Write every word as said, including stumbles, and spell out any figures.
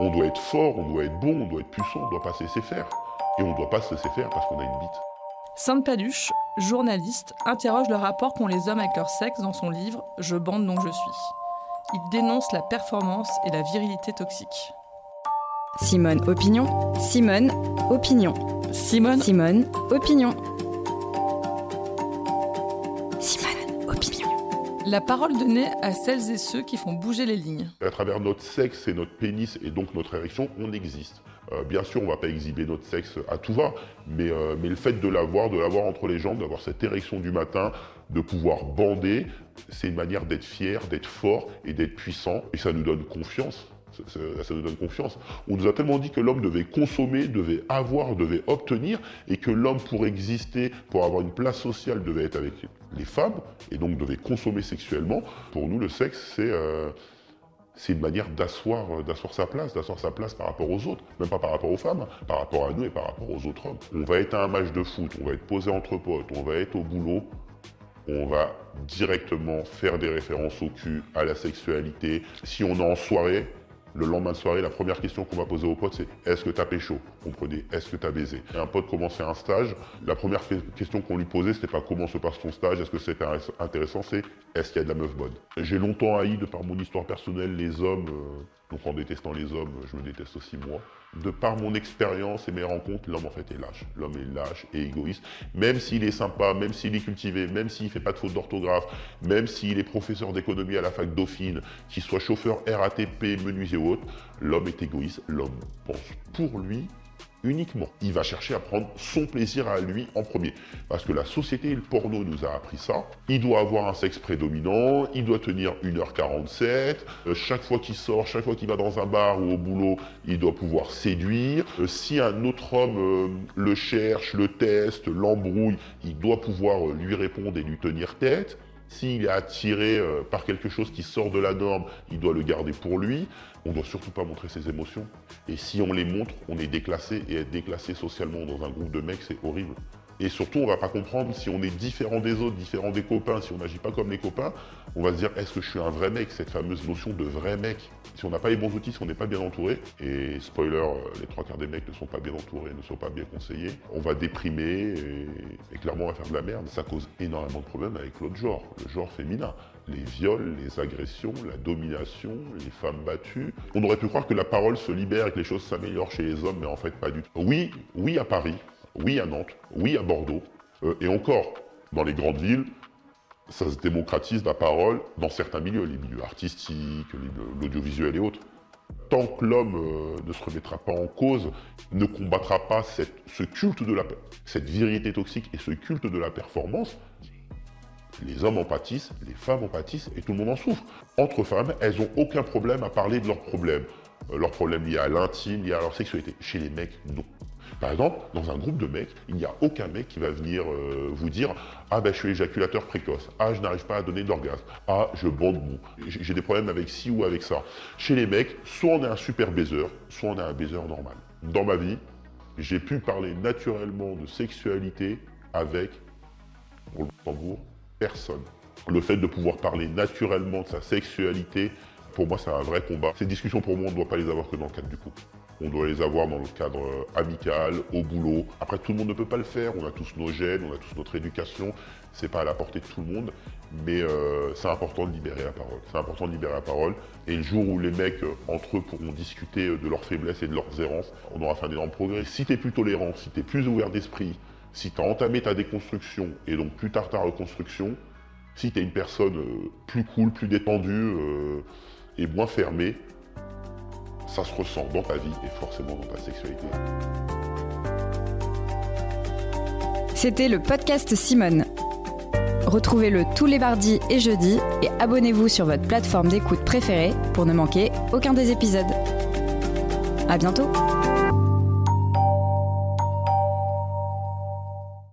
On doit être fort, on doit être bon, on doit être puissant, on ne doit pas se laisser faire. Et on ne doit pas se laisser faire parce qu'on a une bite. Sainte Paluche, journaliste, interroge le rapport qu'ont les hommes avec leur sexe dans son livre « Je bande donc je suis ». Il dénonce la performance et la virilité toxique. Simone Opinion. Simone Opinion. Simone. Simone Opinion. Simone Opinion. La parole donnée à celles et ceux qui font bouger les lignes. À travers notre sexe et notre pénis et donc notre érection, on existe. Euh, bien sûr, on ne va pas exhiber notre sexe à tout va, mais, euh, mais le fait de l'avoir, de l'avoir entre les jambes, d'avoir cette érection du matin, de pouvoir bander, c'est une manière d'être fier, d'être fort et d'être puissant. Et ça nous donne confiance. Ça, ça, ça nous donne confiance. On nous a tellement dit que l'homme devait consommer, devait avoir, devait obtenir, et que l'homme, pour exister, pour avoir une place sociale, devait être avec les femmes, et donc devait consommer sexuellement. Pour nous, le sexe, c'est... Euh, C'est une manière d'asseoir, d'asseoir sa place, d'asseoir sa place par rapport aux autres, même pas par rapport aux femmes, par rapport à nous et par rapport aux autres hommes. On va être à un match de foot, on va être posé entre potes, on va être au boulot, on va directement faire des références au cul, à la sexualité. Si on est en soirée, le lendemain de soirée, la première question qu'on va poser aux potes, c'est « Est-ce que t'as pécho ?» Comprenez, « Est-ce que t'as baisé ?» Un pote commençait un stage, la première question qu'on lui posait, c'était pas « Comment se passe ton stage ?»« Est-ce que c'est intéressant ?» C'est « Est-ce qu'il y a de la meuf bonne ?» J'ai longtemps haï, de par mon histoire personnelle, les hommes. Euh, donc en détestant les hommes, je me déteste aussi moi. De par mon expérience et mes rencontres, l'homme en fait est lâche. L'homme est lâche et égoïste. Même s'il est sympa, même s'il est cultivé, même s'il ne fait pas de faute d'orthographe, même s'il est professeur d'économie à la fac Dauphine, qu'il soit chauffeur R A T P, menuisier ou autre, l'homme est égoïste. L'homme pense pour lui uniquement. Il va chercher à prendre son plaisir à lui en premier. Parce que la société et le porno nous a appris ça. Il doit avoir un sexe prédominant, il doit tenir une heure quarante-sept. Euh, chaque fois qu'il sort, chaque fois qu'il va dans un bar ou au boulot, il doit pouvoir séduire. Euh, si un autre homme euh, le cherche, le teste, l'embrouille, il doit pouvoir euh, lui répondre et lui tenir tête. S'il est attiré euh, par quelque chose qui sort de la norme, il doit le garder pour lui. On ne doit surtout pas montrer ses émotions. Et si on les montre, on est déclassé. Et être déclassé socialement dans un groupe de mecs, c'est horrible. Et surtout, on ne va pas comprendre si on est différent des autres, différent des copains, si on n'agit pas comme les copains, on va se dire « Est-ce que je suis un vrai mec ?» Cette fameuse notion de vrai mec. Si on n'a pas les bons outils, si on n'est pas bien entouré, et spoiler, les trois quarts des mecs ne sont pas bien entourés, ne sont pas bien conseillés, on va déprimer et, et clairement on va faire de la merde. Ça cause énormément de problèmes avec l'autre genre, le genre féminin. Les viols, les agressions, la domination, les femmes battues. On aurait pu croire que la parole se libère et que les choses s'améliorent chez les hommes, mais en fait pas du tout. Oui, oui à Paris. Oui à Nantes, oui à Bordeaux, euh, et encore, dans les grandes villes, ça se démocratise la parole dans certains milieux, les milieux artistiques, les, l'audiovisuel et autres. Tant que l'homme euh, ne se remettra pas en cause, ne combattra pas cette, ce culte de la, cette virilité toxique et ce culte de la performance, les hommes en pâtissent, les femmes en pâtissent et tout le monde en souffre. Entre femmes, elles n'ont aucun problème à parler de leurs problèmes. Euh, leurs problèmes liés à l'intime, liés à leur sexualité. Chez les mecs, non. Par exemple, dans un groupe de mecs, il n'y a aucun mec qui va venir euh, vous dire « Ah ben je suis éjaculateur précoce, ah je n'arrive pas à donner d'orgasme, ah je bande mou, j'ai des problèmes avec ci ou avec ça. » Chez les mecs, soit on est un super baiser, soit on est un baiser normal. Dans ma vie, j'ai pu parler naturellement de sexualité avec, pour le tambour, personne. Le fait de pouvoir parler naturellement de sa sexualité, pour moi c'est un vrai combat. Ces discussions pour moi, on ne doit pas les avoir que dans le cadre du couple. On doit les avoir dans le cadre amical, au boulot. Après, tout le monde ne peut pas le faire. On a tous nos gènes, on a tous notre éducation. C'est pas à la portée de tout le monde, mais euh, c'est important de libérer la parole. C'est important de libérer la parole. Et le jour où les mecs, entre eux, pourront discuter de leurs faiblesses et de leurs errances, on aura fait un énorme progrès. Et si tu es plus tolérant, si tu es plus ouvert d'esprit, si tu as entamé ta déconstruction et donc plus tard ta reconstruction, si tu es une personne plus cool, plus détendue euh, et moins fermée, ça se ressent dans ta vie et forcément dans ta sexualité. C'était le podcast Simone. Retrouvez-le tous les mardis et jeudis et abonnez-vous sur votre plateforme d'écoute préférée pour ne manquer aucun des épisodes. À bientôt.